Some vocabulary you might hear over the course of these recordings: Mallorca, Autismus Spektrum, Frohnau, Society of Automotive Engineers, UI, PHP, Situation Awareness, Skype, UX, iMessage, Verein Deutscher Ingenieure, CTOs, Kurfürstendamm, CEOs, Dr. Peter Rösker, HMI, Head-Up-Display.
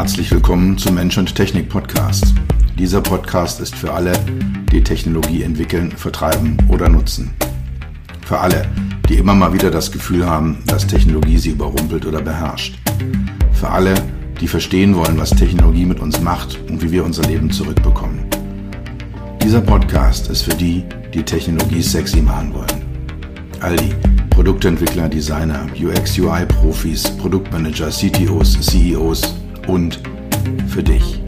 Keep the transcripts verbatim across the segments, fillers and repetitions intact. Herzlich willkommen zum Mensch und Technik Podcast. Dieser Podcast ist für alle, die Technologie entwickeln, vertreiben oder nutzen. Für alle, die immer mal wieder das Gefühl haben, dass Technologie sie überrumpelt oder beherrscht. Für alle, die verstehen wollen, was Technologie mit uns macht und wie wir unser Leben zurückbekommen. Dieser Podcast ist für die, die Technologie sexy machen wollen. All die Produktentwickler, Designer, U X U I Profis, Produktmanager, C T Os, C E Os und für dich.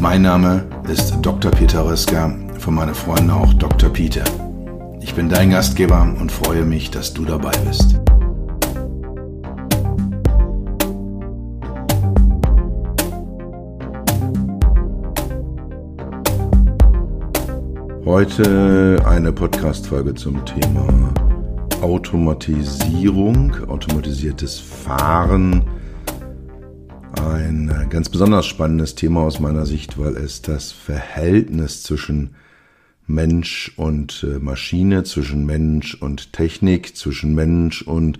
Mein Name ist Doktor Peter Rösker, von meinen Freunden auch Doktor Peter. Ich bin dein Gastgeber und freue mich, dass du dabei bist. Heute eine Podcast-Folge zum Thema Automatisierung, automatisiertes Fahren. Ein ganz besonders spannendes Thema aus meiner Sicht, weil es das Verhältnis zwischen Mensch und Maschine, zwischen Mensch und Technik, zwischen Mensch und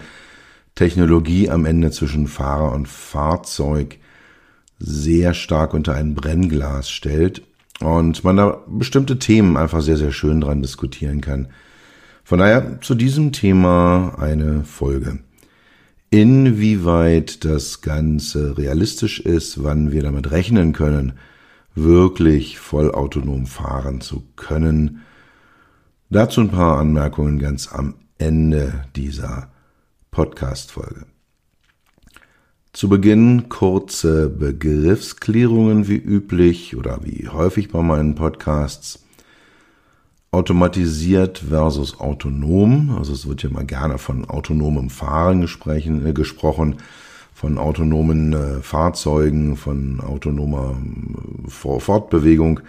Technologie, am Ende zwischen Fahrer und Fahrzeug sehr stark unter ein Brennglas stellt. Und man da bestimmte Themen einfach sehr, sehr schön dran diskutieren kann. Von daher zu diesem Thema eine Folge. Inwieweit das Ganze realistisch ist, wann wir damit rechnen können, wirklich voll autonom fahren zu können. Dazu ein paar Anmerkungen ganz am Ende dieser Podcast-Folge. Zu Beginn kurze Begriffsklärungen wie üblich oder wie häufig bei meinen Podcasts. Automatisiert versus autonom. Also es wird ja mal gerne von autonomem Fahren gesprochen, von autonomen Fahrzeugen, von autonomer Fortbewegung.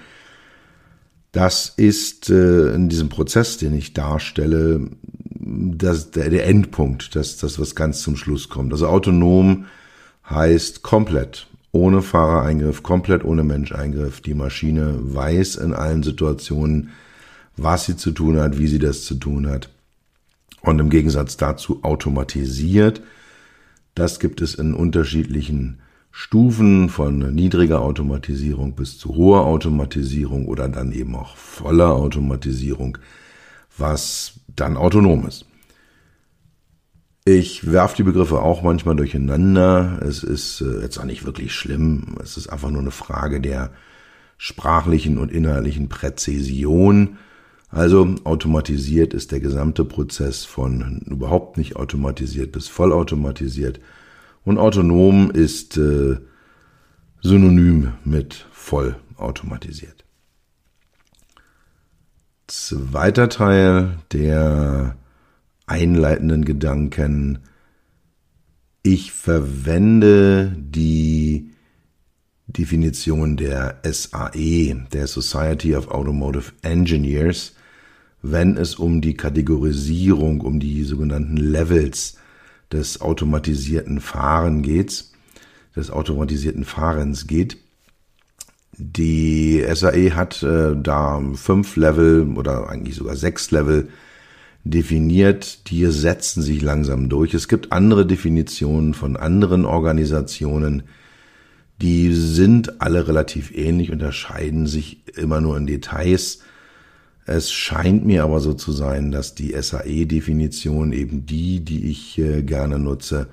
Das ist in diesem Prozess, den ich darstelle, das, der Endpunkt, das, das was ganz zum Schluss kommt. Also autonom heißt komplett ohne Fahrereingriff, komplett ohne Menscheingriff. Die Maschine weiß in allen Situationen, was sie zu tun hat, wie sie das zu tun hat. Und im Gegensatz dazu automatisiert. Das gibt es in unterschiedlichen Stufen, von niedriger Automatisierung bis zu hoher Automatisierung oder dann eben auch voller Automatisierung, was dann autonom ist. Ich werfe die Begriffe auch manchmal durcheinander. Es ist jetzt auch nicht wirklich schlimm. Es ist einfach nur eine Frage der sprachlichen und inhaltlichen Präzision. Also automatisiert ist der gesamte Prozess von überhaupt nicht automatisiert bis vollautomatisiert. Und autonom ist äh, synonym mit vollautomatisiert. Zweiter Teil der einleitenden Gedanken. Ich verwende die Definition der S A E, der Society of Automotive Engineers, wenn es um die Kategorisierung, um die sogenannten Levels des automatisierten Fahren geht, des automatisierten Fahrens geht. Die S A E hat äh, da fünf Level oder eigentlich sogar sechs Level definiert, die setzen sich langsam durch. Es gibt andere Definitionen von anderen Organisationen, die sind alle relativ ähnlich, unterscheiden sich immer nur in Details. Es scheint mir aber so zu sein, dass die S A E-Definition, eben die, die ich äh, gerne nutze,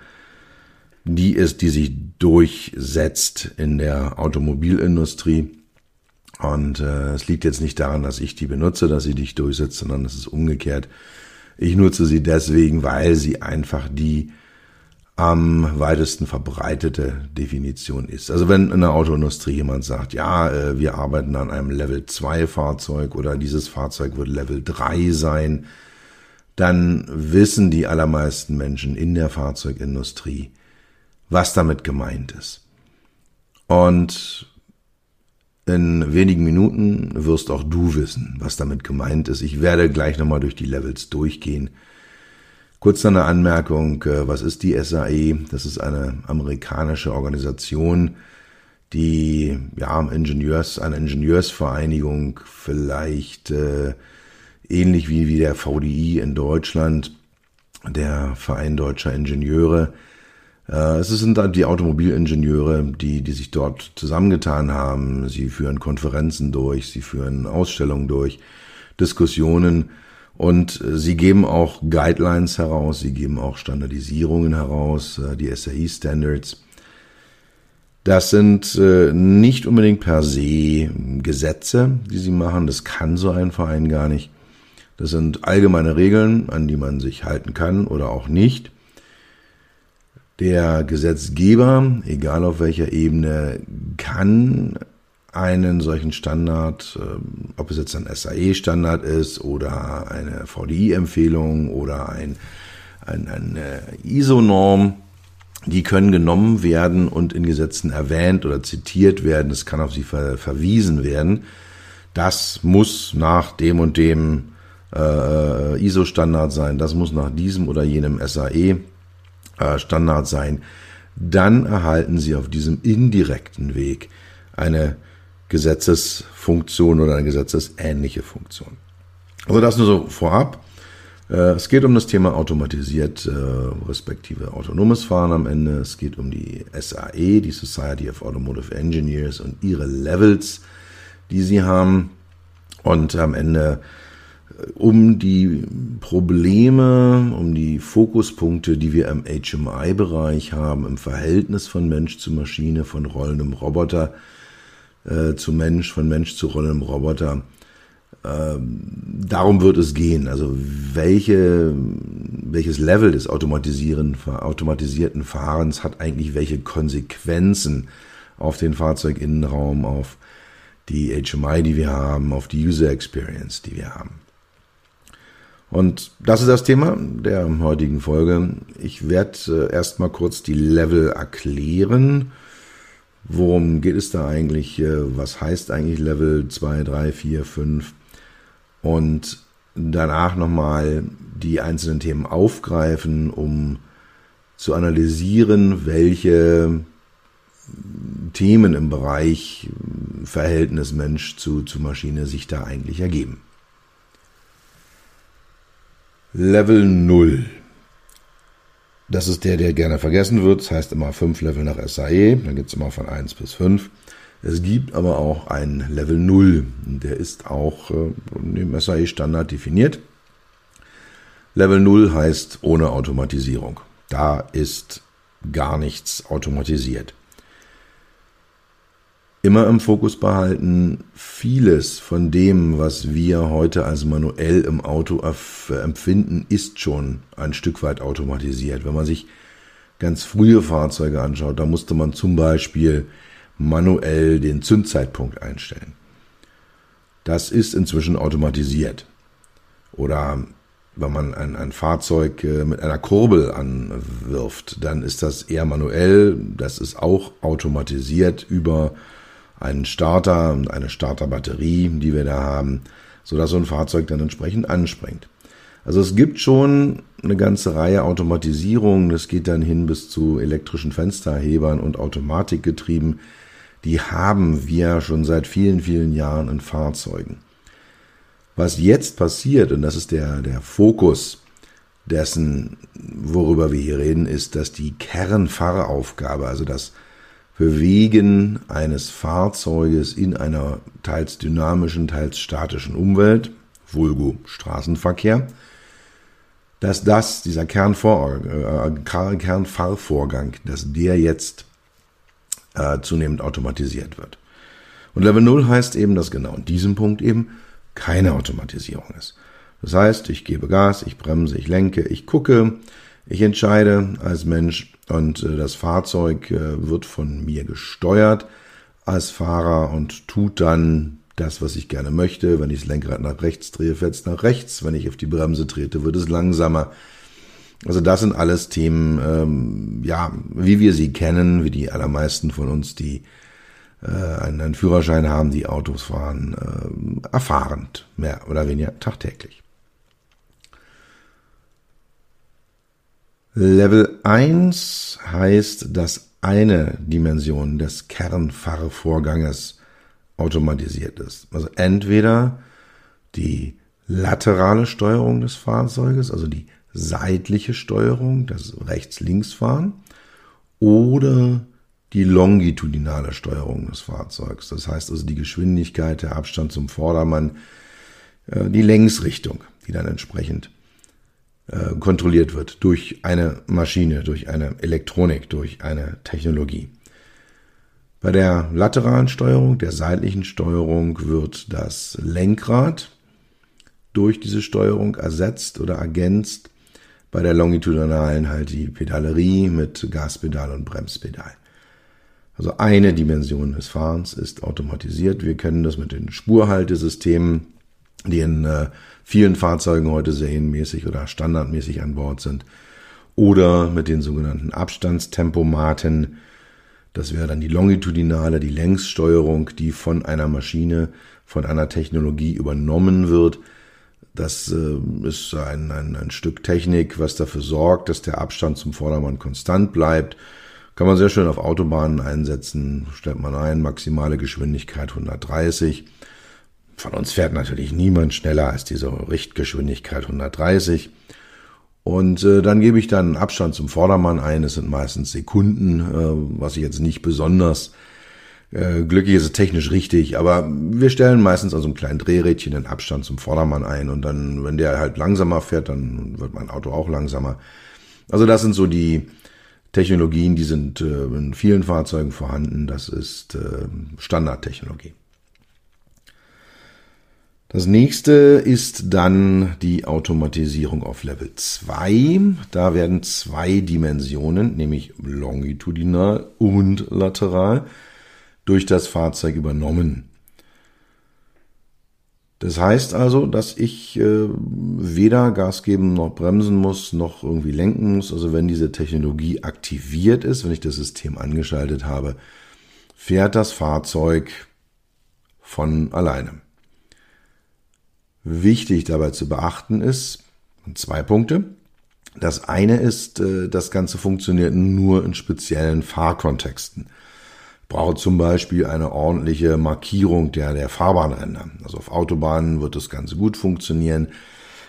die ist, die sich durchsetzt in der Automobilindustrie. Und äh, es liegt jetzt nicht daran, dass ich die benutze, dass sie dich durchsetzt, sondern es ist umgekehrt. Ich nutze sie deswegen, weil sie einfach die am weitesten verbreitete Definition ist. Also wenn in der Autoindustrie jemand sagt, ja, äh, wir arbeiten an einem Level zwei Fahrzeug oder dieses Fahrzeug wird Level drei sein, dann wissen die allermeisten Menschen in der Fahrzeugindustrie, was damit gemeint ist. Und in wenigen Minuten wirst auch du wissen, was damit gemeint ist. Ich werde gleich nochmal durch die Levels durchgehen. Kurz eine Anmerkung, was ist die S A E? Das ist eine amerikanische Organisation, die ja Ingenieurs, eine Ingenieursvereinigung, vielleicht äh, ähnlich wie, wie der V D I in Deutschland, der Verein Deutscher Ingenieure. Es sind die Automobilingenieure, die, die sich dort zusammengetan haben. Sie führen Konferenzen durch, sie führen Ausstellungen durch, Diskussionen und sie geben auch Guidelines heraus, sie geben auch Standardisierungen heraus, die S A I-Standards. Das sind nicht unbedingt per se Gesetze, die sie machen. Das kann so ein Verein gar nicht. Das sind allgemeine Regeln, an die man sich halten kann oder auch nicht. Der Gesetzgeber, egal auf welcher Ebene, kann einen solchen Standard, ob es jetzt ein S A E-Standard ist oder eine V D I-Empfehlung oder ein, ein, eine I S O-Norm, die können genommen werden und in Gesetzen erwähnt oder zitiert werden. Es kann auf sie ver- verwiesen werden. Das muss nach dem und dem äh, I S O-Standard sein. Das muss nach diesem oder jenem S A E Standard sein, dann erhalten Sie auf diesem indirekten Weg eine Gesetzesfunktion oder eine gesetzesähnliche Funktion. Also das nur so vorab. Es geht um das Thema automatisiert respektive autonomes Fahren am Ende. Es geht um die S A E, die Society of Automotive Engineers und ihre Levels, die sie haben. Und am Ende um die Probleme, um die Fokuspunkte, die wir im H M I-Bereich haben, im Verhältnis von Mensch zu Maschine, von rollendem Roboter äh, zu Mensch, von Mensch zu rollendem Roboter, äh, darum wird es gehen. Also welche, welches Level des automatisierten Fahrens hat eigentlich welche Konsequenzen auf den Fahrzeuginnenraum, auf die H M I, die wir haben, auf die User Experience, die wir haben. Und das ist das Thema der heutigen Folge. Ich werde äh, erstmal kurz die Level erklären. Worum geht es da eigentlich? Äh, was heißt eigentlich Level zwei, drei, vier, fünf? Und danach nochmal die einzelnen Themen aufgreifen, um zu analysieren, welche Themen im Bereich Verhältnis Mensch zu, zu Maschine sich da eigentlich ergeben. Level null. Das ist der, der gerne vergessen wird. Das heißt immer fünf Level nach S A E. Da gibt es immer von eins bis fünf. Es gibt aber auch ein Level null. Der ist auch äh, im S A E-Standard definiert. Level null heißt ohne Automatisierung. Da ist gar nichts automatisiert. Immer im Fokus behalten, vieles von dem, was wir heute als manuell im Auto empfinden, ist schon ein Stück weit automatisiert. Wenn man sich ganz frühe Fahrzeuge anschaut, da musste man zum Beispiel manuell den Zündzeitpunkt einstellen. Das ist inzwischen automatisiert. Oder wenn man ein, ein Fahrzeug mit einer Kurbel anwirft, dann ist das eher manuell. Das ist auch automatisiert über einen Starter und eine Starterbatterie, die wir da haben, sodass so ein Fahrzeug dann entsprechend anspringt. Also es gibt schon eine ganze Reihe Automatisierungen, das geht dann hin bis zu elektrischen Fensterhebern und Automatikgetrieben, die haben wir schon seit vielen, vielen Jahren in Fahrzeugen. Was jetzt passiert, und das ist der, der Fokus dessen, worüber wir hier reden, ist, dass die Kernfahraufgabe, also das Bewegen eines Fahrzeuges in einer teils dynamischen, teils statischen Umwelt, vulgo Straßenverkehr, dass das, dieser Kernvor- äh, Kernfahrvorgang, dass der jetzt äh, zunehmend automatisiert wird. Und Level null heißt eben, dass genau in diesem Punkt eben keine Automatisierung ist. Das heißt, ich gebe Gas, ich bremse, ich lenke, ich gucke, ich entscheide als Mensch und das Fahrzeug wird von mir gesteuert als Fahrer und tut dann das, was ich gerne möchte. Wenn ich das Lenkrad nach rechts drehe, fährt es nach rechts. Wenn ich auf die Bremse trete, wird es langsamer. Also das sind alles Themen, ähm, ja, wie wir sie kennen, wie die allermeisten von uns, die äh, einen, einen Führerschein haben, die Autos fahren, äh, erfahrend, mehr oder weniger tagtäglich. Level eins heißt, dass eine Dimension des Kernfahrvorganges automatisiert ist. Also entweder die laterale Steuerung des Fahrzeuges, also die seitliche Steuerung, das Rechts-Links-Fahren, oder die longitudinale Steuerung des Fahrzeugs. Das heißt also die Geschwindigkeit, der Abstand zum Vordermann, die Längsrichtung, die dann entsprechend kontrolliert wird durch eine Maschine, durch eine Elektronik, durch eine Technologie. Bei der lateralen Steuerung, der seitlichen Steuerung, wird das Lenkrad durch diese Steuerung ersetzt oder ergänzt. Bei der longitudinalen halt die Pedalerie mit Gaspedal und Bremspedal. Also eine Dimension des Fahrens ist automatisiert. Wir kennen das mit den Spurhaltesystemen, die in äh, vielen Fahrzeugen heute serienmäßig oder standardmäßig an Bord sind. Oder mit den sogenannten Abstandstempomaten. Das wäre dann die longitudinale, die Längssteuerung, die von einer Maschine, von einer Technologie übernommen wird. Das ist ein, ein, ein Stück Technik, was dafür sorgt, dass der Abstand zum Vordermann konstant bleibt. Kann man sehr schön auf Autobahnen einsetzen. Stellt man ein, maximale Geschwindigkeit hundertdreißig. Von uns fährt natürlich niemand schneller als diese Richtgeschwindigkeit hundertdreißig. Und äh, dann gebe ich dann einen Abstand zum Vordermann ein. Es sind meistens Sekunden, äh, was ich jetzt nicht besonders äh, glücklich ist, technisch richtig. Aber wir stellen meistens an so einem kleinen Drehrädchen den Abstand zum Vordermann ein. Und dann, wenn der halt langsamer fährt, dann wird mein Auto auch langsamer. Also das sind so die Technologien, die sind äh, in vielen Fahrzeugen vorhanden. Das ist äh, Standardtechnologie. Das nächste ist dann die Automatisierung auf Level zwei. Da werden zwei Dimensionen, nämlich longitudinal und lateral, durch das Fahrzeug übernommen. Das heißt also, dass ich äh, weder Gas geben noch bremsen muss, noch irgendwie lenken muss. Also wenn diese Technologie aktiviert ist, wenn ich das System angeschaltet habe, fährt das Fahrzeug von alleine. Wichtig dabei zu beachten ist, zwei Punkte. Das eine ist, das Ganze funktioniert nur in speziellen Fahrkontexten. Ich brauche zum Beispiel eine ordentliche Markierung der, der Fahrbahnränder. Also auf Autobahnen wird das Ganze gut funktionieren.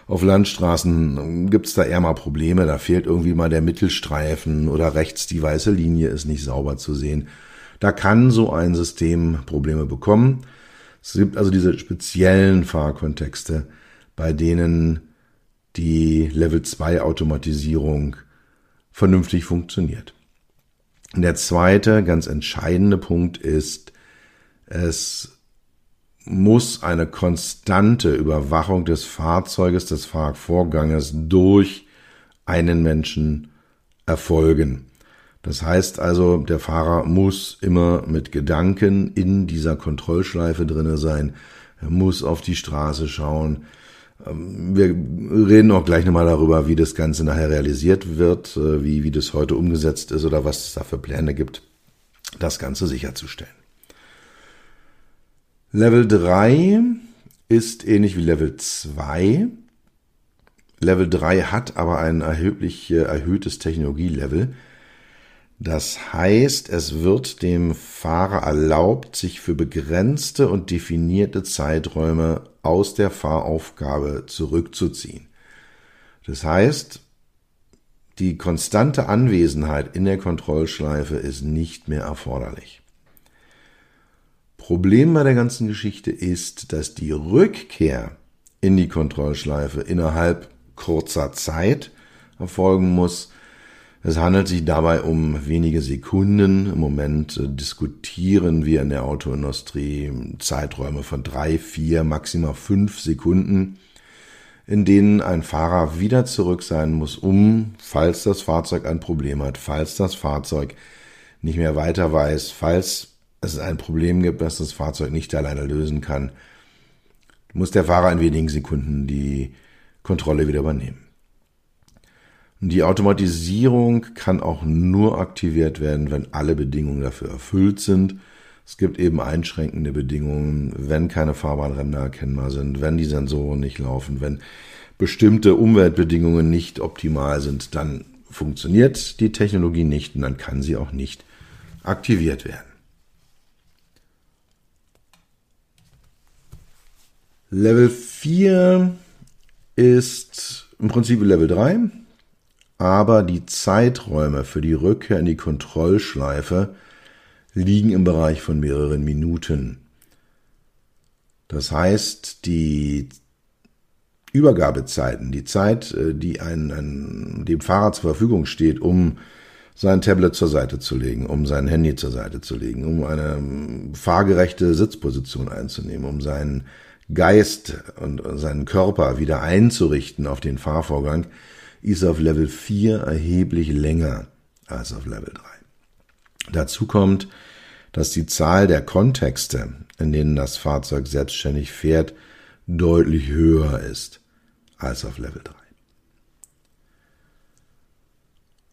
Auf Landstraßen gibt es da eher mal Probleme. Da fehlt irgendwie mal der Mittelstreifen oder rechts die weiße Linie ist nicht sauber zu sehen. Da kann so ein System Probleme bekommen. Es gibt also diese speziellen Fahrkontexte, bei denen die Level zwei Automatisierung vernünftig funktioniert. Und der zweite, ganz entscheidende Punkt ist, es muss eine konstante Überwachung des Fahrzeuges, des Fahrvorganges durch einen Menschen erfolgen. Das heißt also, der Fahrer muss immer mit Gedanken in dieser Kontrollschleife drinne sein. Er muss auf die Straße schauen. Wir reden auch gleich nochmal darüber, wie das Ganze nachher realisiert wird, wie, wie das heute umgesetzt ist oder was es da für Pläne gibt, das Ganze sicherzustellen. Level drei ist ähnlich wie Level zwei. Level drei hat aber ein erheblich erhöhtes Technologielevel. Das heißt, es wird dem Fahrer erlaubt, sich für begrenzte und definierte Zeiträume aus der Fahraufgabe zurückzuziehen. Das heißt, die konstante Anwesenheit in der Kontrollschleife ist nicht mehr erforderlich. Problem bei der ganzen Geschichte ist, dass die Rückkehr in die Kontrollschleife innerhalb kurzer Zeit erfolgen muss. Es handelt sich dabei um wenige Sekunden. Im Moment äh, diskutieren wir in der Autoindustrie Zeiträume von drei, vier, maximal fünf Sekunden, in denen ein Fahrer wieder zurück sein muss, um, falls das Fahrzeug ein Problem hat, falls das Fahrzeug nicht mehr weiter weiß, falls es ein Problem gibt, das das Fahrzeug nicht alleine lösen kann, muss der Fahrer in wenigen Sekunden die Kontrolle wieder übernehmen. Die Automatisierung kann auch nur aktiviert werden, wenn alle Bedingungen dafür erfüllt sind. Es gibt eben einschränkende Bedingungen, wenn keine Fahrbahnränder erkennbar sind, wenn die Sensoren nicht laufen, wenn bestimmte Umweltbedingungen nicht optimal sind, dann funktioniert die Technologie nicht und dann kann sie auch nicht aktiviert werden. Level vier ist im Prinzip Level drei. aber die Zeiträume für die Rückkehr in die Kontrollschleife liegen im Bereich von mehreren Minuten. Das heißt, die Übergabezeiten, die Zeit, die ein, ein, dem Fahrer zur Verfügung steht, um sein Tablet zur Seite zu legen, um sein Handy zur Seite zu legen, um eine fahrgerechte Sitzposition einzunehmen, um seinen Geist und seinen Körper wieder einzurichten auf den Fahrvorgang, ist auf Level vier erheblich länger als auf Level drei. Dazu kommt, dass die Zahl der Kontexte, in denen das Fahrzeug selbstständig fährt, deutlich höher ist als auf Level drei.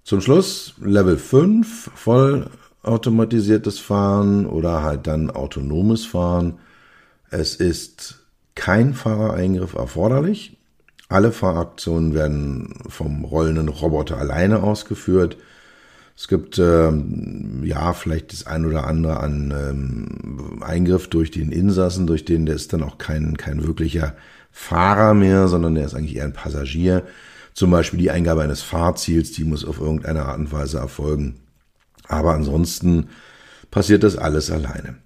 Zum Schluss Level fünf, vollautomatisiertes Fahren oder halt dann autonomes Fahren. Es ist kein Fahrereingriff erforderlich. Alle Fahraktionen werden vom rollenden Roboter alleine ausgeführt. Es gibt ähm, ja vielleicht das ein oder andere an ähm, Eingriff durch den Insassen, durch den, der ist dann auch kein kein wirklicher Fahrer mehr, sondern der ist eigentlich eher ein Passagier. Zum Beispiel die Eingabe eines Fahrziels, die muss auf irgendeine Art und Weise erfolgen. Aber ansonsten passiert das alles alleine.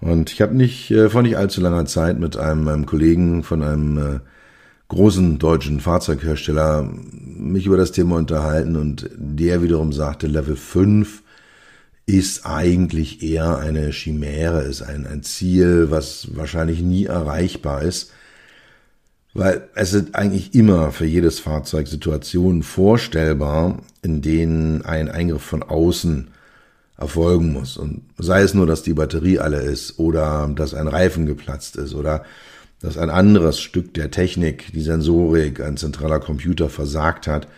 Und ich habe nicht äh, vor nicht allzu langer Zeit mit einem, einem Kollegen von einem äh, großen deutschen Fahrzeughersteller mich über das Thema unterhalten und der wiederum sagte, Level fünf ist eigentlich eher eine Chimäre, ist ein, ein Ziel, was wahrscheinlich nie erreichbar ist, weil es sind eigentlich immer für jedes Fahrzeug Situationen vorstellbar, in denen ein Eingriff von außen erfolgen muss. Und sei es nur, dass die Batterie alle ist oder dass ein Reifen geplatzt ist oder dass ein anderes Stück der Technik, die Sensorik, ein zentraler Computer versagt hat.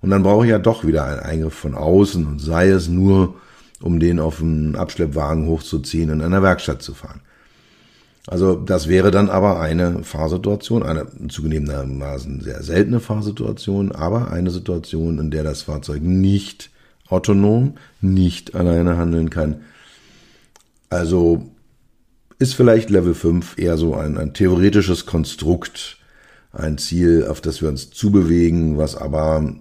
Und dann brauche ich ja doch wieder einen Eingriff von außen und sei es nur, um den auf einen Abschleppwagen hochzuziehen und in einer Werkstatt zu fahren. Also das wäre dann aber eine Fahrsituation, eine zugegebenermaßen sehr seltene Fahrsituation, aber eine Situation, in der das Fahrzeug nicht autonom, nicht alleine handeln kann. Also ist vielleicht Level fünf eher so ein, ein theoretisches Konstrukt, ein Ziel, auf das wir uns zubewegen, was aber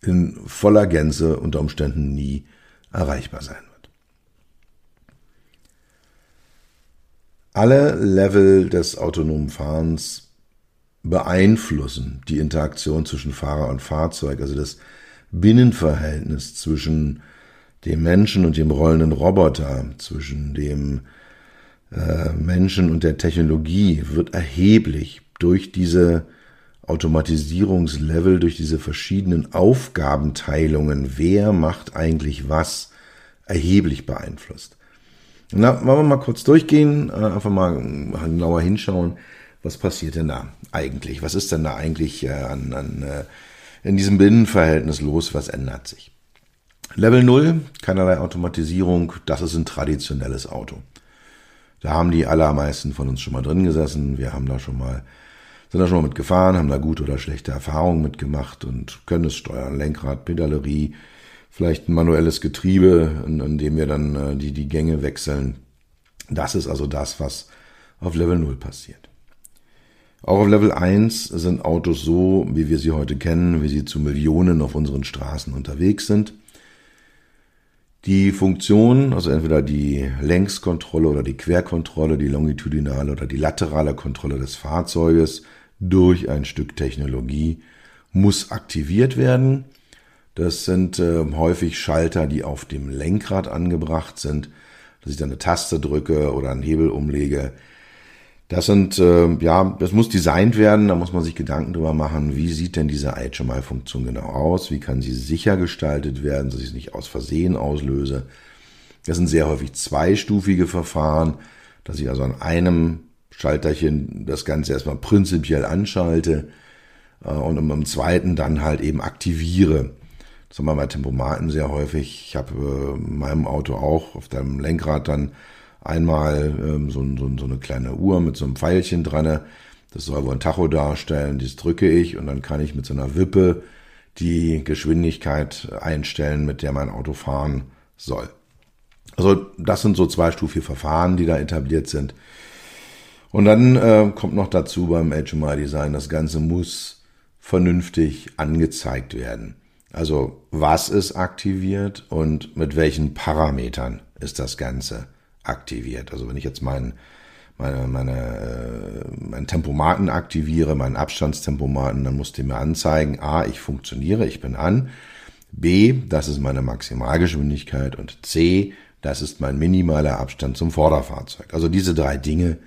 in voller Gänze unter Umständen nie erreichbar sein wird. Alle Level des autonomen Fahrens beeinflussen die Interaktion zwischen Fahrer und Fahrzeug, also das Binnenverhältnis zwischen dem Menschen und dem rollenden Roboter, zwischen dem Menschen und der Technologie wird erheblich durch diese Automatisierungslevel, durch diese verschiedenen Aufgabenteilungen, wer macht eigentlich was, erheblich beeinflusst. Na, wollen wir mal kurz durchgehen, einfach mal genauer hinschauen, was passiert denn da eigentlich? Was ist denn da eigentlich an, an, in diesem Binnenverhältnis los? Was ändert sich? Level null, keinerlei Automatisierung, das ist ein traditionelles Auto. Da haben die allermeisten von uns schon mal drin gesessen. Wir haben da schon mal, sind da schon mal mitgefahren, haben da gute oder schlechte Erfahrungen mitgemacht und können es steuern. Lenkrad, Pedalerie, vielleicht ein manuelles Getriebe, in, in dem wir dann äh, die, die Gänge wechseln. Das ist also das, was auf Level null passiert. Auch auf Level eins sind Autos so, wie wir sie heute kennen, wie sie zu Millionen auf unseren Straßen unterwegs sind. Die Funktion, also entweder die Längskontrolle oder die Querkontrolle, die longitudinale oder die laterale Kontrolle des Fahrzeuges durch ein Stück Technologie, muss aktiviert werden. Das sind äh, häufig Schalter, die auf dem Lenkrad angebracht sind, dass ich dann eine Taste drücke oder einen Hebel umlege. Das sind, äh, ja, das muss designt werden, da muss man sich Gedanken drüber machen, wie sieht denn diese H M I-Funktion genau aus, wie kann sie sicher gestaltet werden, dass ich es nicht aus Versehen auslöse. Das sind sehr häufig zweistufige Verfahren, dass ich also an einem Schalterchen das Ganze erstmal prinzipiell anschalte äh, und im, im zweiten dann halt eben aktiviere. Das haben wir bei Tempomaten sehr häufig. Ich habe äh, in meinem Auto auch auf deinem Lenkrad dann Einmal ähm, so, so, so eine kleine Uhr mit so einem Pfeilchen dran, das soll wohl ein Tacho darstellen, das drücke ich und dann kann ich mit so einer Wippe die Geschwindigkeit einstellen, mit der mein Auto fahren soll. Also das sind so zweistufige Verfahren, die da etabliert sind. Und dann äh, kommt noch dazu beim H M I-Design, das Ganze muss vernünftig angezeigt werden. Also was ist aktiviert und mit welchen Parametern ist das Ganze aktiviert. Also wenn ich jetzt meinen meine, meine, mein Tempomaten aktiviere, meinen Abstandstempomaten, dann muss der mir anzeigen, A, ich funktioniere, ich bin an, B, das ist meine Maximalgeschwindigkeit und C, das ist mein minimaler Abstand zum Vorderfahrzeug. Also diese drei Dinge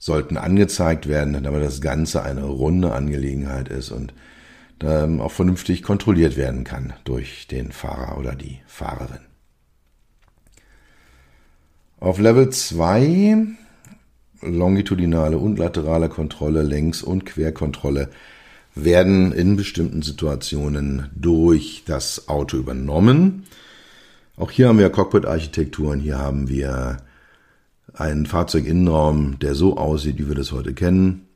sollten angezeigt werden, damit das Ganze eine runde Angelegenheit ist und ähm, auch vernünftig kontrolliert werden kann durch den Fahrer oder die Fahrerin. Auf Level zwei, longitudinale und laterale Kontrolle, Längs- und Querkontrolle, werden in bestimmten Situationen durch das Auto übernommen. Auch hier haben wir Cockpit-Architekturen, hier haben wir einen Fahrzeuginnenraum, der so aussieht, wie wir das heute kennen.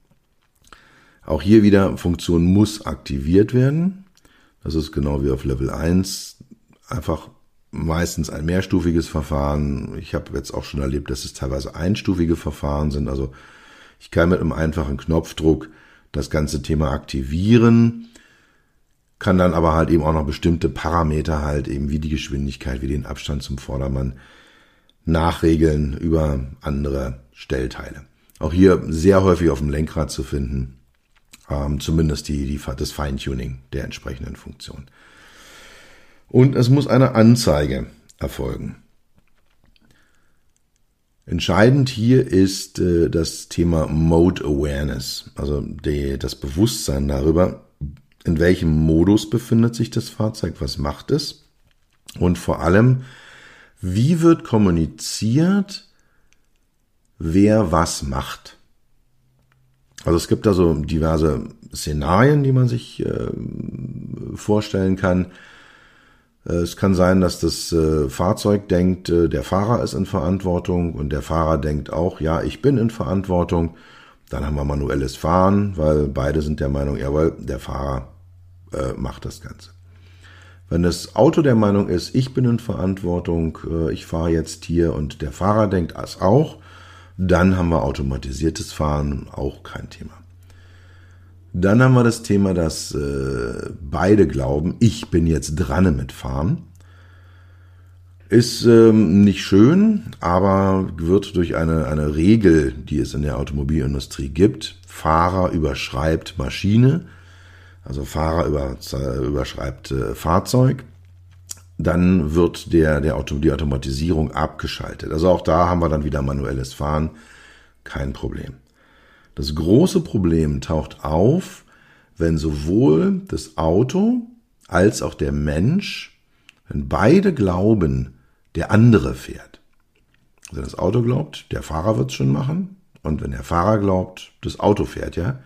Auch hier wieder, Funktion muss aktiviert werden. Das ist genau wie auf Level eins, einfach meistens ein mehrstufiges Verfahren. Ich habe jetzt auch schon erlebt, dass es teilweise einstufige Verfahren sind. Also ich kann mit einem einfachen Knopfdruck das ganze Thema aktivieren, kann dann aber halt eben auch noch bestimmte Parameter halt eben wie die Geschwindigkeit, wie den Abstand zum Vordermann nachregeln über andere Stellteile. Auch hier sehr häufig auf dem Lenkrad zu finden, ähm, zumindest die, die, das Feintuning der entsprechenden Funktion. Und es muss eine Anzeige erfolgen. Entscheidend hier ist äh, das Thema Mode Awareness, also die, das Bewusstsein darüber, in welchem Modus befindet sich das Fahrzeug, was macht es und vor allem, wie wird kommuniziert, wer was macht. Also es gibt da so diverse Szenarien, die man sich äh, vorstellen kann. Es kann sein, dass das äh, Fahrzeug denkt, äh, der Fahrer ist in Verantwortung und der Fahrer denkt auch, ja, ich bin in Verantwortung. Dann haben wir manuelles Fahren, weil beide sind der Meinung, jawohl, der Fahrer äh, macht das Ganze. Wenn das Auto der Meinung ist, ich bin in Verantwortung, ich fahre jetzt hier und der Fahrer denkt das auch, dann haben wir automatisiertes Fahren, auch kein Thema. Dann haben wir das Thema, dass beide glauben, ich bin jetzt dran mit Fahren. Ist nicht schön, aber wird durch eine, eine Regel, die es in der Automobilindustrie gibt, Fahrer überschreibt Maschine, also Fahrer über, überschreibt äh, Fahrzeug, dann wird der, der Auto, die Automatisierung abgeschaltet. Also auch da haben wir dann wieder manuelles Fahren, kein Problem. Das große Problem taucht auf, wenn sowohl das Auto als auch der Mensch, wenn beide glauben, der andere fährt. Wenn das Auto glaubt, der Fahrer wird es schon machen, und wenn der Fahrer glaubt, das Auto fährt, ja,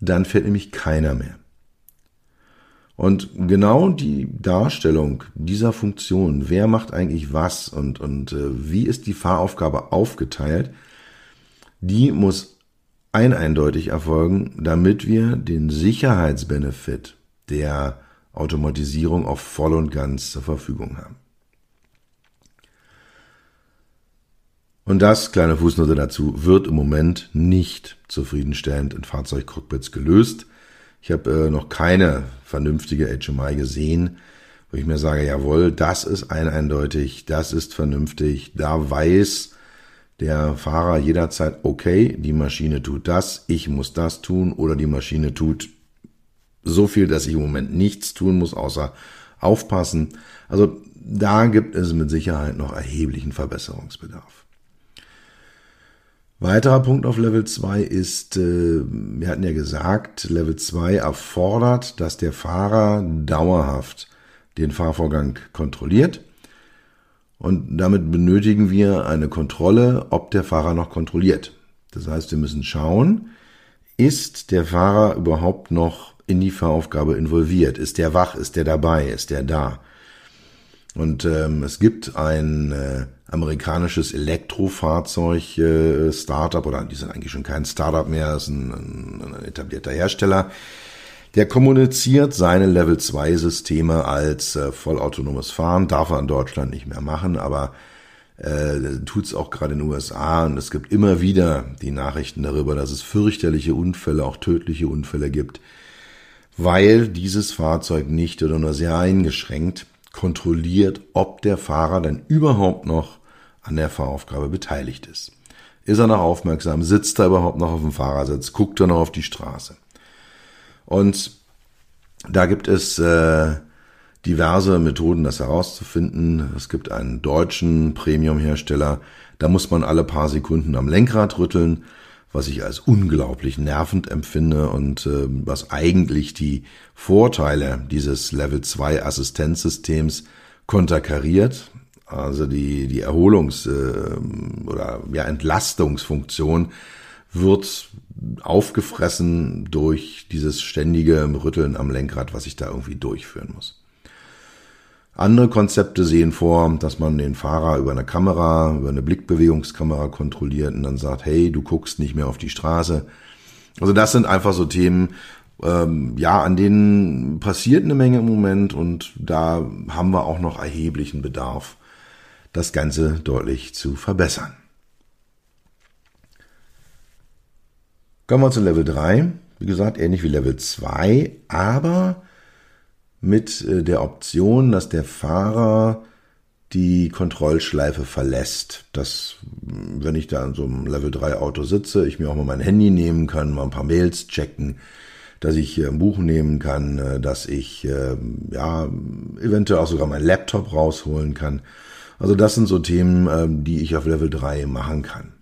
dann fährt nämlich keiner mehr. Und genau die Darstellung dieser Funktion, wer macht eigentlich was und, und äh, wie ist die Fahraufgabe aufgeteilt, die muss eindeutig erfolgen, damit wir den Sicherheitsbenefit der Automatisierung auch voll und ganz zur Verfügung haben. Und das, kleine Fußnote dazu, wird im Moment nicht zufriedenstellend in Fahrzeugcockpits gelöst. Ich habe äh, noch keine vernünftige H M I gesehen, wo ich mir sage, jawohl, das ist eindeutig, das ist vernünftig, da weiß der Fahrer jederzeit, okay, die Maschine tut das, ich muss das tun oder die Maschine tut so viel, dass ich im Moment nichts tun muss, außer aufpassen. Also da gibt es mit Sicherheit noch erheblichen Verbesserungsbedarf. Weiterer Punkt auf Level zwei ist, wir hatten ja gesagt, Level zwei erfordert, dass der Fahrer dauerhaft den Fahrvorgang kontrolliert. Und damit benötigen wir eine Kontrolle, ob der Fahrer noch kontrolliert. Das heißt, wir müssen schauen, ist der Fahrer überhaupt noch in die Fahraufgabe involviert? Ist der wach? Ist der dabei? Ist der da? Und ähm, es gibt ein äh, amerikanisches Elektrofahrzeug-Startup, äh, oder die sind eigentlich schon kein Startup mehr, das ist ein, ein, ein etablierter Hersteller, der kommuniziert seine Level zwei Systeme als äh, vollautonomes Fahren, darf er in Deutschland nicht mehr machen, aber äh, tut es auch gerade in den U S A und es gibt immer wieder die Nachrichten darüber, dass es fürchterliche Unfälle, auch tödliche Unfälle gibt, weil dieses Fahrzeug nicht oder nur sehr eingeschränkt kontrolliert, ob der Fahrer denn überhaupt noch an der Fahraufgabe beteiligt ist. Ist er noch aufmerksam? Sitzt er überhaupt noch auf dem Fahrersitz? Guckt er noch auf die Straße? Und da gibt es äh, diverse Methoden, das herauszufinden. Es gibt einen deutschen Premium-Hersteller. Da muss man alle paar Sekunden am Lenkrad rütteln, was ich als unglaublich nervend empfinde und äh, was eigentlich die Vorteile dieses Level zwei Assistenzsystems konterkariert. Also die die Erholungs- oder ja Entlastungsfunktion wird aufgefressen durch dieses ständige Rütteln am Lenkrad, was ich da irgendwie durchführen muss. Andere Konzepte sehen vor, dass man den Fahrer über eine Kamera, über eine Blickbewegungskamera kontrolliert und dann sagt, hey, du guckst nicht mehr auf die Straße. Also das sind einfach so Themen, ähm, ja, an denen passiert eine Menge im Moment und da haben wir auch noch erheblichen Bedarf, das Ganze deutlich zu verbessern. Kommen wir zu Level drei. Wie gesagt, ähnlich wie Level zwei, aber mit der Option, dass der Fahrer die Kontrollschleife verlässt. Dass, wenn ich da in so einem Level drei Auto sitze, ich mir auch mal mein Handy nehmen kann, mal ein paar Mails checken, dass ich ein Buch nehmen kann, dass ich ja eventuell auch sogar meinen Laptop rausholen kann. Also das sind so Themen, die ich auf Level drei machen kann.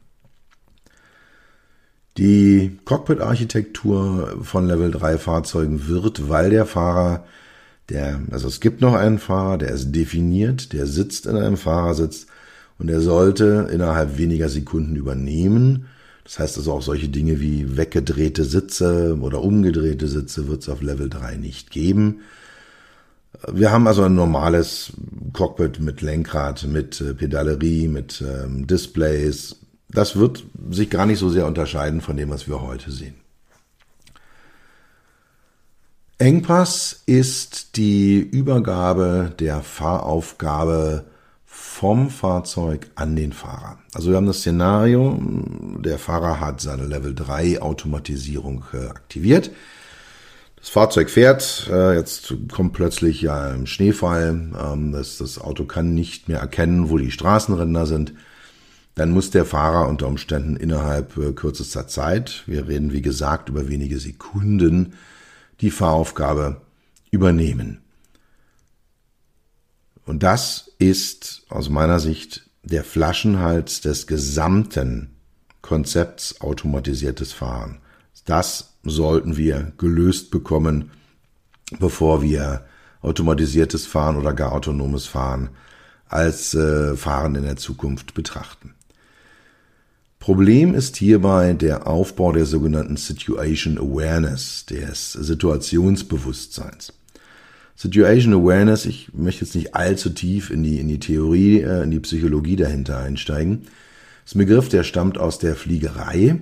Die Cockpit-Architektur von Level drei Fahrzeugen wird, weil der Fahrer, der, also es gibt noch einen Fahrer, der ist definiert, der sitzt in einem Fahrersitz und der sollte innerhalb weniger Sekunden übernehmen. Das heißt also auch solche Dinge wie weggedrehte Sitze oder umgedrehte Sitze wird es auf Level drei nicht geben. Wir haben also ein normales Cockpit mit Lenkrad, mit Pedalerie, mit ähm, Displays. Das wird sich gar nicht so sehr unterscheiden von dem, was wir heute sehen. Engpass ist die Übergabe der Fahraufgabe vom Fahrzeug an den Fahrer. Also wir haben das Szenario, der Fahrer hat seine Level drei Automatisierung äh, aktiviert. Das Fahrzeug fährt, jetzt kommt plötzlich ja ein Schneefall, das, das Auto kann nicht mehr erkennen, wo die Straßenränder sind. Dann muss der Fahrer unter Umständen innerhalb kürzester Zeit, wir reden wie gesagt über wenige Sekunden, die Fahraufgabe übernehmen. Und das ist aus meiner Sicht der Flaschenhals des gesamten Konzepts automatisiertes Fahren. Das sollten wir gelöst bekommen, bevor wir automatisiertes Fahren oder gar autonomes Fahren als äh, Fahren in der Zukunft betrachten. Problem ist hierbei der Aufbau der sogenannten Situation Awareness, des Situationsbewusstseins. Situation Awareness, ich möchte jetzt nicht allzu tief in die, in die Theorie, äh, in die Psychologie dahinter einsteigen. Das Begriff, der stammt aus der Fliegerei.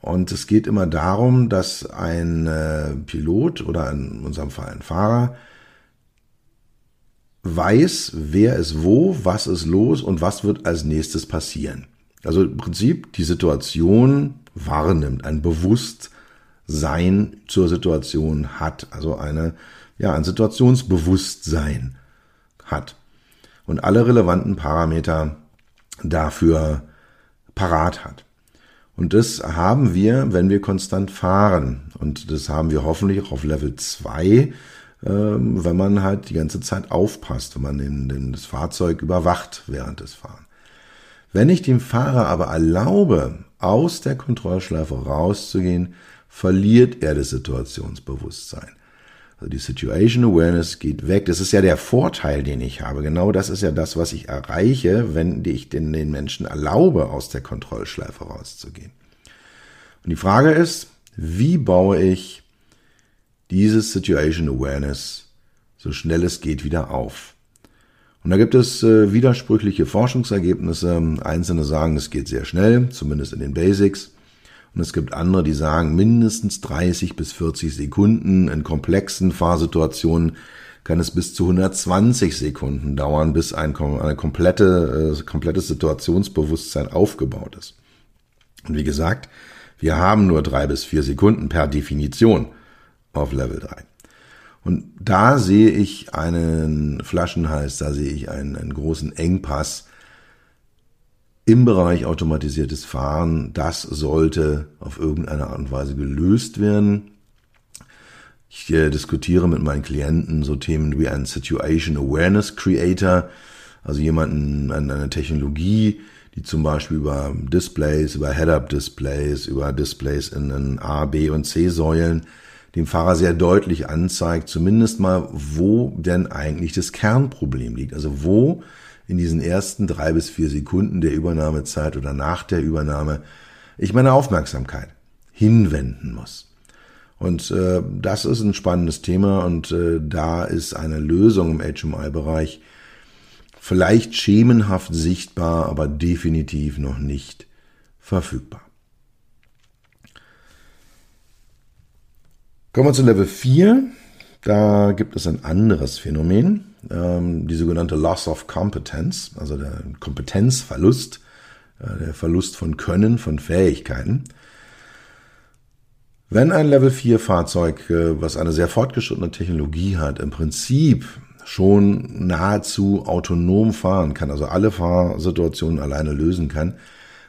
Und es geht immer darum, dass ein äh, Pilot oder in unserem Fall ein Fahrer weiß, wer ist wo, was ist los und was wird als nächstes passieren. Also im Prinzip die Situation wahrnimmt, ein Bewusstsein zur Situation hat, also eine, ja, ein Situationsbewusstsein hat. Und alle relevanten Parameter dafür parat hat. Und das haben wir, wenn wir konstant fahren. Und das haben wir hoffentlich auch auf Level zwei, wenn man halt die ganze Zeit aufpasst, wenn man den, den, das Fahrzeug überwacht während des Fahrens. Wenn ich dem Fahrer aber erlaube, aus der Kontrollschleife rauszugehen, verliert er das Situationsbewusstsein. Also die Situation Awareness geht weg. Das ist ja der Vorteil, den ich habe. Genau das ist ja das, was ich erreiche, wenn ich den, den Menschen erlaube, aus der Kontrollschleife rauszugehen. Und die Frage ist, wie baue ich dieses Situation Awareness so schnell es geht wieder auf? Und da gibt es äh, widersprüchliche Forschungsergebnisse. Einzelne sagen, es geht sehr schnell, zumindest in den Basics. Und es gibt andere, die sagen, mindestens dreißig bis vierzig Sekunden. In komplexen Fahrsituationen kann es bis zu hundertzwanzig Sekunden dauern, bis ein eine komplette, äh, komplettes Situationsbewusstsein aufgebaut ist. Und wie gesagt, wir haben nur drei bis vier Sekunden per Definition. auf Level drei. Und da sehe ich einen Flaschenhals, da sehe ich einen, einen großen Engpass im Bereich automatisiertes Fahren. Das sollte auf irgendeine Art und Weise gelöst werden. Ich äh, diskutiere mit meinen Klienten so Themen wie einen Situation Awareness Creator, also jemanden an einer Technologie, die zum Beispiel über Displays, über Head-Up-Displays, über Displays in den A, B und C-Säulen dem Fahrer sehr deutlich anzeigt, zumindest mal, wo denn eigentlich das Kernproblem liegt. Also wo in diesen ersten drei bis vier Sekunden der Übernahmezeit oder nach der Übernahme ich meine Aufmerksamkeit hinwenden muss. Und äh, das ist ein spannendes Thema und äh, da ist eine Lösung im H M I-Bereich vielleicht schemenhaft sichtbar, aber definitiv noch nicht verfügbar. Kommen wir zu Level vier. Da gibt es ein anderes Phänomen, ähm, die sogenannte Loss of Competence, also der Kompetenzverlust, äh, der Verlust von Können, von Fähigkeiten. Wenn ein Level vier Fahrzeug, was eine sehr fortgeschrittene Technologie hat, im Prinzip schon nahezu autonom fahren kann, also alle Fahrsituationen alleine lösen kann,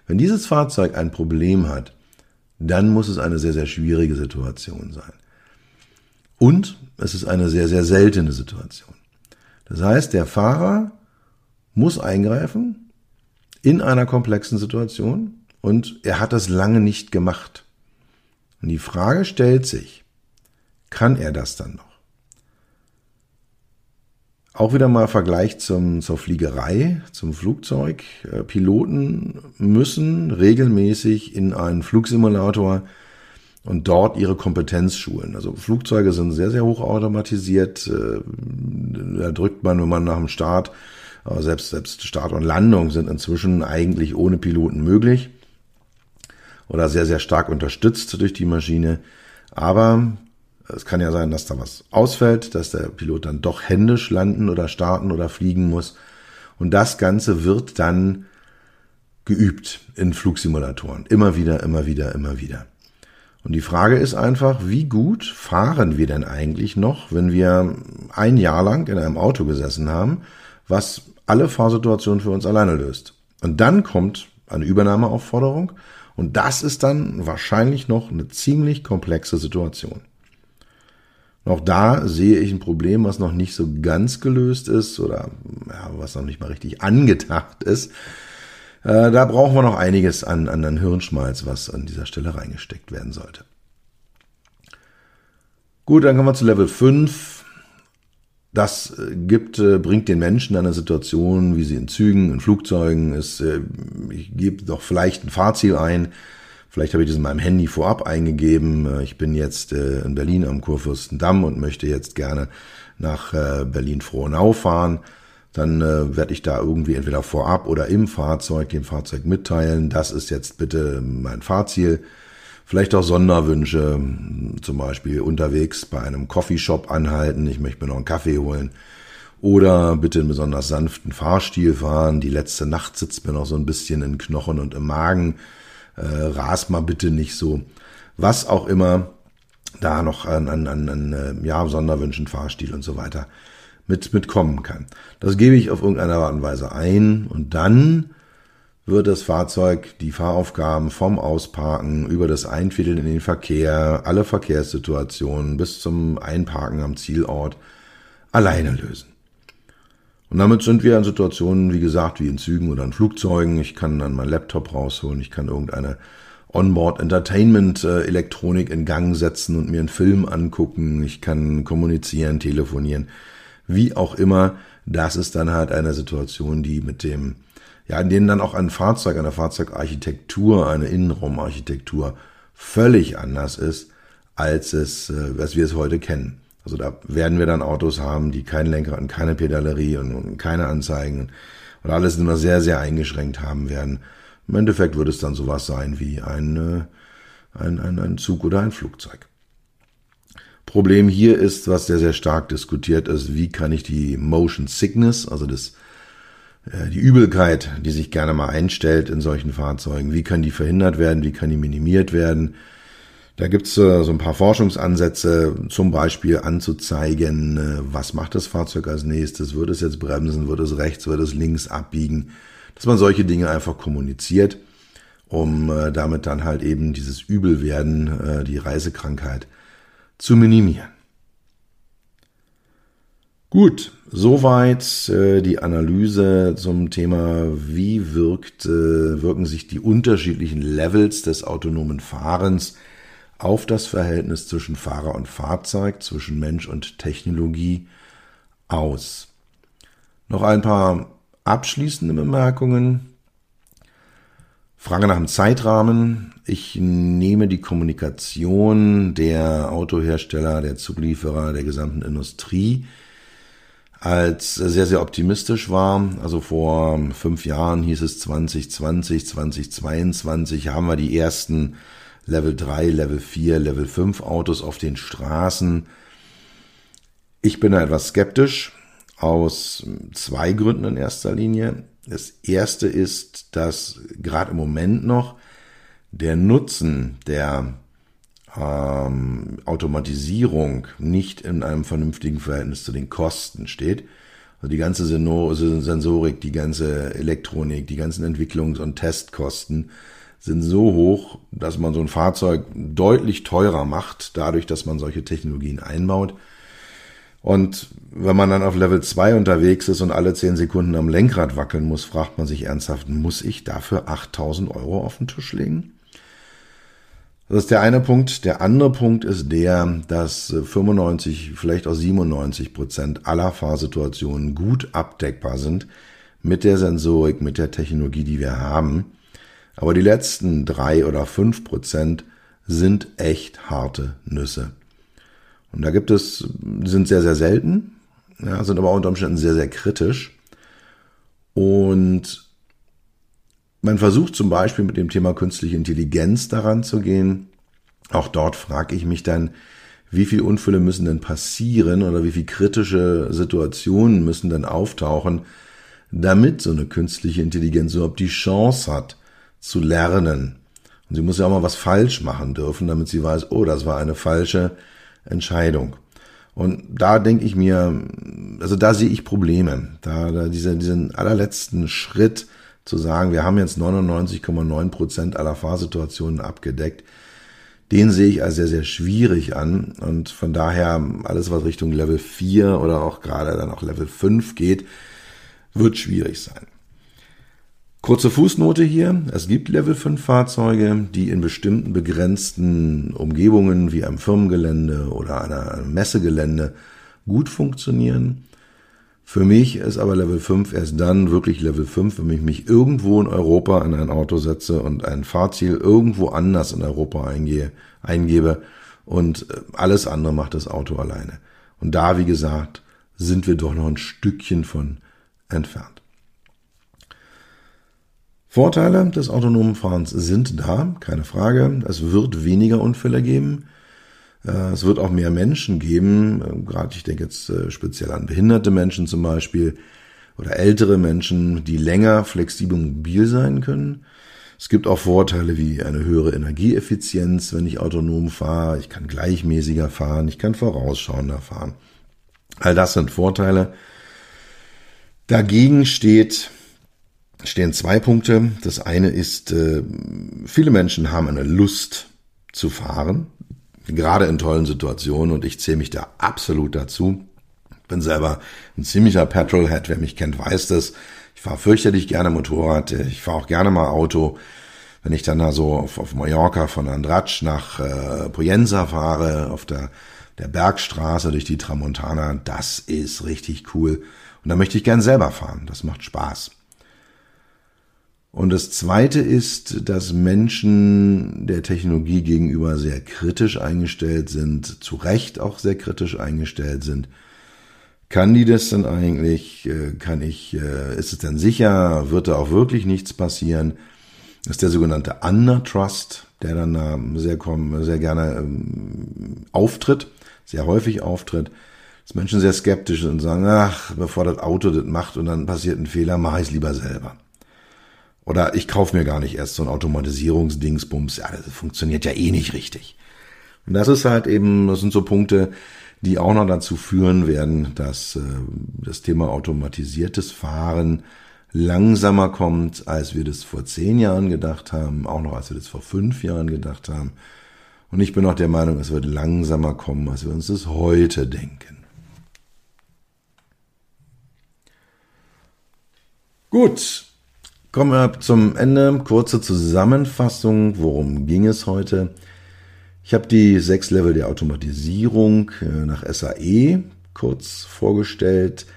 wenn dieses Fahrzeug ein Problem hat, dann muss es eine sehr, sehr schwierige Situation sein. Und es ist eine sehr, sehr seltene Situation. Das heißt, der Fahrer muss eingreifen in einer komplexen Situation und er hat das lange nicht gemacht. Und die Frage stellt sich, kann er das dann noch? Auch wieder mal Vergleich zum, zur Fliegerei, zum Flugzeug. Piloten müssen regelmäßig in einen Flugsimulator und dort ihre Kompetenz schulen. Also Flugzeuge sind sehr, sehr hoch automatisiert. Da drückt man, wenn man nach dem Start, aber selbst, selbst Start und Landung sind inzwischen eigentlich ohne Piloten möglich. Oder sehr, sehr stark unterstützt durch die Maschine. Aber es kann ja sein, dass da was ausfällt, dass der Pilot dann doch händisch landen oder starten oder fliegen muss. Und das Ganze wird dann geübt in Flugsimulatoren. Immer wieder, immer wieder, immer wieder. Und die Frage ist einfach, wie gut fahren wir denn eigentlich noch, wenn wir ein Jahr lang in einem Auto gesessen haben, was alle Fahrsituationen für uns alleine löst. Und dann kommt eine Übernahmeaufforderung. Und das ist dann wahrscheinlich noch eine ziemlich komplexe Situation. Und auch da sehe ich ein Problem, was noch nicht so ganz gelöst ist oder ja, was noch nicht mal richtig angedacht ist. Äh, da brauchen wir noch einiges an, an an Hirnschmalz, was an dieser Stelle reingesteckt werden sollte. Gut, dann kommen wir zu Level fünf. Das gibt, bringt den Menschen in eine Situation, wie sie in Zügen, in Flugzeugen ist. Ich gebe doch vielleicht ein Fahrziel ein. Vielleicht habe ich das in meinem Handy vorab eingegeben. Ich bin jetzt in Berlin am Kurfürstendamm und möchte jetzt gerne nach Berlin-Frohnau fahren. Dann werde ich da irgendwie entweder vorab oder im Fahrzeug dem Fahrzeug mitteilen. Das ist jetzt bitte mein Fahrziel. Vielleicht auch Sonderwünsche, zum Beispiel unterwegs bei einem Coffeeshop anhalten, ich möchte mir noch einen Kaffee holen. Oder bitte einen besonders sanften Fahrstil fahren, die letzte Nacht sitzt mir noch so ein bisschen in Knochen und im Magen, äh, ras mal bitte nicht so. Was auch immer da noch an, an, an, an ja, Sonderwünschen, Fahrstil und so weiter mit mitkommen kann. Das gebe ich auf irgendeine Art und Weise ein und dann wird das Fahrzeug die Fahraufgaben vom Ausparken über das Einfädeln in den Verkehr, alle Verkehrssituationen bis zum Einparken am Zielort alleine lösen. Und damit sind wir in Situationen, wie gesagt, wie in Zügen oder in Flugzeugen. Ich kann dann meinen Laptop rausholen, ich kann irgendeine Onboard-Entertainment-Elektronik in Gang setzen und mir einen Film angucken. Ich kann kommunizieren, telefonieren, wie auch immer. Das ist dann halt eine Situation, die mit dem Ja, in denen dann auch ein Fahrzeug, eine Fahrzeugarchitektur, eine Innenraumarchitektur völlig anders ist, als es, was wir es heute kennen. Also da werden wir dann Autos haben, die keinen Lenkrad und keine Pedalerie und, und keine Anzeigen und alles immer sehr, sehr eingeschränkt haben werden. Im Endeffekt würde es dann sowas sein wie ein, ein, ein, ein Zug oder ein Flugzeug. Problem hier ist, was sehr, sehr stark diskutiert ist, wie kann ich die Motion Sickness, also das die Übelkeit, die sich gerne mal einstellt in solchen Fahrzeugen, wie kann die verhindert werden, wie kann die minimiert werden? Da gibt's äh, so ein paar Forschungsansätze, zum Beispiel anzuzeigen, äh, was macht das Fahrzeug als nächstes, wird es jetzt bremsen, wird es rechts, wird es links abbiegen, dass man solche Dinge einfach kommuniziert, um äh, damit dann halt eben dieses Übelwerden, äh, die Reisekrankheit zu minimieren. Gut, soweit äh, die Analyse zum Thema, wie wirkt, äh, wirken sich die unterschiedlichen Levels des autonomen Fahrens auf das Verhältnis zwischen Fahrer und Fahrzeug, zwischen Mensch und Technologie aus. Noch ein paar abschließende Bemerkungen. Frage nach dem Zeitrahmen. Ich nehme die Kommunikation der Autohersteller, der Zulieferer, der gesamten Industrie als sehr, sehr optimistisch war. Also vor fünf Jahren hieß es zwanzig zwanzig, zwanzig zweiundzwanzig haben wir die ersten Level drei, Level vier, Level fünf Autos auf den Straßen. Ich bin da etwas skeptisch aus zwei Gründen in erster Linie. Das erste ist, dass gerade im Moment noch der Nutzen der ähm, Automatisierung nicht in einem vernünftigen Verhältnis zu den Kosten steht. Also die ganze Sensorik, die ganze Elektronik, die ganzen Entwicklungs- und Testkosten sind so hoch, dass man so ein Fahrzeug deutlich teurer macht, dadurch, dass man solche Technologien einbaut. Und wenn man dann auf Level zwei unterwegs ist und alle zehn Sekunden am Lenkrad wackeln muss, fragt man sich ernsthaft, muss ich dafür achttausend Euro auf den Tisch legen? Das ist der eine Punkt. Der andere Punkt ist der, dass fünfundneunzig, vielleicht auch siebenundneunzig Prozent aller Fahrsituationen gut abdeckbar sind mit der Sensorik, mit der Technologie, die wir haben. Aber die letzten drei oder fünf Prozent sind echt harte Nüsse. Und da gibt es, sind sehr, sehr selten, ja, sind aber unter Umständen sehr, sehr kritisch. Und man versucht zum Beispiel mit dem Thema künstliche Intelligenz daran zu gehen. Auch dort frage ich mich dann, wie viele Unfälle müssen denn passieren oder wie viele kritische Situationen müssen denn auftauchen, damit so eine künstliche Intelligenz überhaupt die Chance hat, zu lernen. Und sie muss ja auch mal was falsch machen dürfen, damit sie weiß, oh, das war eine falsche Entscheidung. Und da denke ich mir, also da sehe ich Probleme. Da, da diese, diesen allerletzten Schritt zu sagen, wir haben jetzt neunundneunzig Komma neun Prozent aller Fahrsituationen abgedeckt, den sehe ich als sehr, sehr schwierig an. Und von daher, alles, was Richtung Level vier oder auch gerade dann auch Level fünf geht, wird schwierig sein. Kurze Fußnote hier, es gibt Level fünf Fahrzeuge, die in bestimmten begrenzten Umgebungen wie einem Firmengelände oder einem Messegelände gut funktionieren. Für mich ist aber Level fünf erst dann wirklich Level fünf, wenn ich mich irgendwo in Europa in ein Auto setze und ein Fahrziel irgendwo anders in Europa eingehe, eingebe und alles andere macht das Auto alleine. Und da, wie gesagt, sind wir doch noch ein Stückchen von entfernt. Vorteile des autonomen Fahrens sind da, keine Frage. Es wird weniger Unfälle geben. Es wird auch mehr Menschen geben. Gerade ich denke jetzt speziell an behinderte Menschen zum Beispiel oder ältere Menschen, die länger flexibel mobil sein können. Es gibt auch Vorteile wie eine höhere Energieeffizienz, wenn ich autonom fahre. Ich kann gleichmäßiger fahren, ich kann vorausschauender fahren. All das sind Vorteile. Dagegen steht... stehen zwei Punkte. Das eine ist, viele Menschen haben eine Lust zu fahren, gerade in tollen Situationen und ich zähle mich da absolut dazu. Ich bin selber ein ziemlicher Petrolhead, wer mich kennt, weiß das. Ich fahre fürchterlich gerne Motorrad, ich fahre auch gerne mal Auto. Wenn ich dann da so auf, auf Mallorca von Andratsch nach äh, Poyensa fahre, auf der, der Bergstraße durch die Tramontana, das ist richtig cool. Und da möchte ich gern selber fahren, das macht Spaß. Und das Zweite ist, dass Menschen der Technologie gegenüber sehr kritisch eingestellt sind, zu Recht auch sehr kritisch eingestellt sind. Kann die das denn eigentlich? Kann ich? Ist es denn sicher? Wird da auch wirklich nichts passieren? Das ist der sogenannte Undertrust, der dann sehr, sehr gerne auftritt, sehr häufig auftritt. Dass Menschen sehr skeptisch sind und sagen, ach, bevor das Auto das macht und dann passiert ein Fehler, mache ich es lieber selber. Oder ich kaufe mir gar nicht erst so ein Automatisierungsdingsbums. Ja, das funktioniert ja eh nicht richtig. Und das ist halt eben, das sind so Punkte, die auch noch dazu führen werden, dass äh, das Thema automatisiertes Fahren langsamer kommt, als wir das vor zehn Jahren gedacht haben, auch noch als wir das vor fünf Jahren gedacht haben. Und ich bin auch der Meinung, es wird langsamer kommen, als wir uns das heute denken. Gut, kommen wir zum Ende. Kurze Zusammenfassung, worum ging es heute? Ich habe die sechs Level der Automatisierung nach S A E kurz vorgestellt.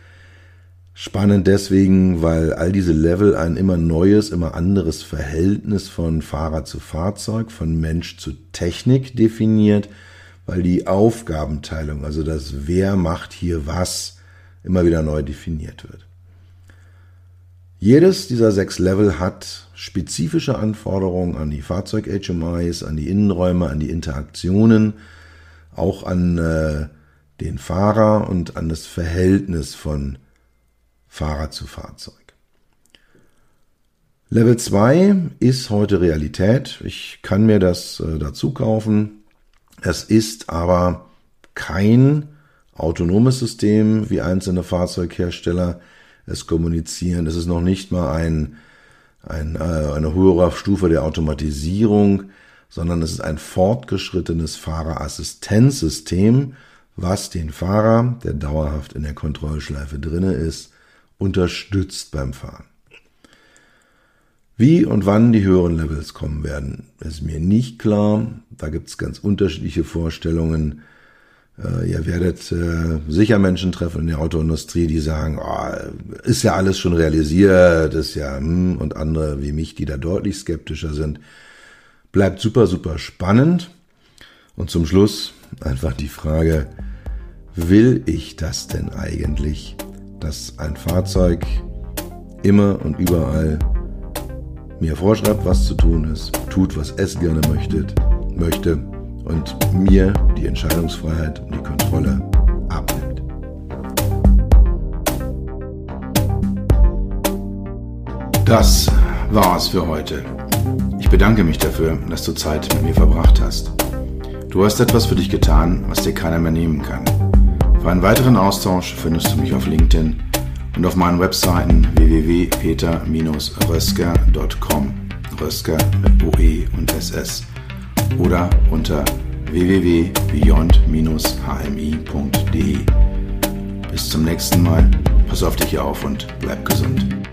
Spannend deswegen, weil all diese Level ein immer neues, immer anderes Verhältnis von Fahrer zu Fahrzeug, von Mensch zu Technik definiert, weil die Aufgabenteilung, also das wer macht hier was, immer wieder neu definiert wird. Jedes dieser sechs Level hat spezifische Anforderungen an die Fahrzeug-H M Is, an die Innenräume, an die Interaktionen, auch an äh, den Fahrer und an das Verhältnis von Fahrer zu Fahrzeug. Level zwei ist heute Realität. Ich kann mir das äh, dazu kaufen. Es ist aber kein autonomes System wie einzelne Fahrzeughersteller es kommunizieren. Es ist noch nicht mal ein, ein, eine höhere Stufe der Automatisierung, sondern es ist ein fortgeschrittenes Fahrerassistenzsystem, was den Fahrer, der dauerhaft in der Kontrollschleife drinne ist, unterstützt beim Fahren. Wie und wann die höheren Levels kommen werden, ist mir nicht klar. Da gibt es ganz unterschiedliche Vorstellungen. Uh, ihr werdet uh, sicher Menschen treffen in der Autoindustrie, die sagen, oh, ist ja alles schon realisiert, ist ja, hm, und andere wie mich, die da deutlich skeptischer sind. Bleibt super, super spannend. Und zum Schluss einfach die Frage, will ich das denn eigentlich, dass ein Fahrzeug immer und überall mir vorschreibt, was zu tun ist, tut, was es gerne möchte, möchte. Und mir die Entscheidungsfreiheit und die Kontrolle abnimmt. Das war's für heute. Ich bedanke mich dafür, dass du Zeit mit mir verbracht hast. Du hast etwas für dich getan, was dir keiner mehr nehmen kann. Für einen weiteren Austausch findest du mich auf LinkedIn und auf meinen Webseiten w w w punkt peter strich rösker punkt com, Rösker mit O E und S S. Oder unter w w w punkt beyond strich h m i punkt d e. Bis zum nächsten Mal, pass auf dich auf und bleib gesund.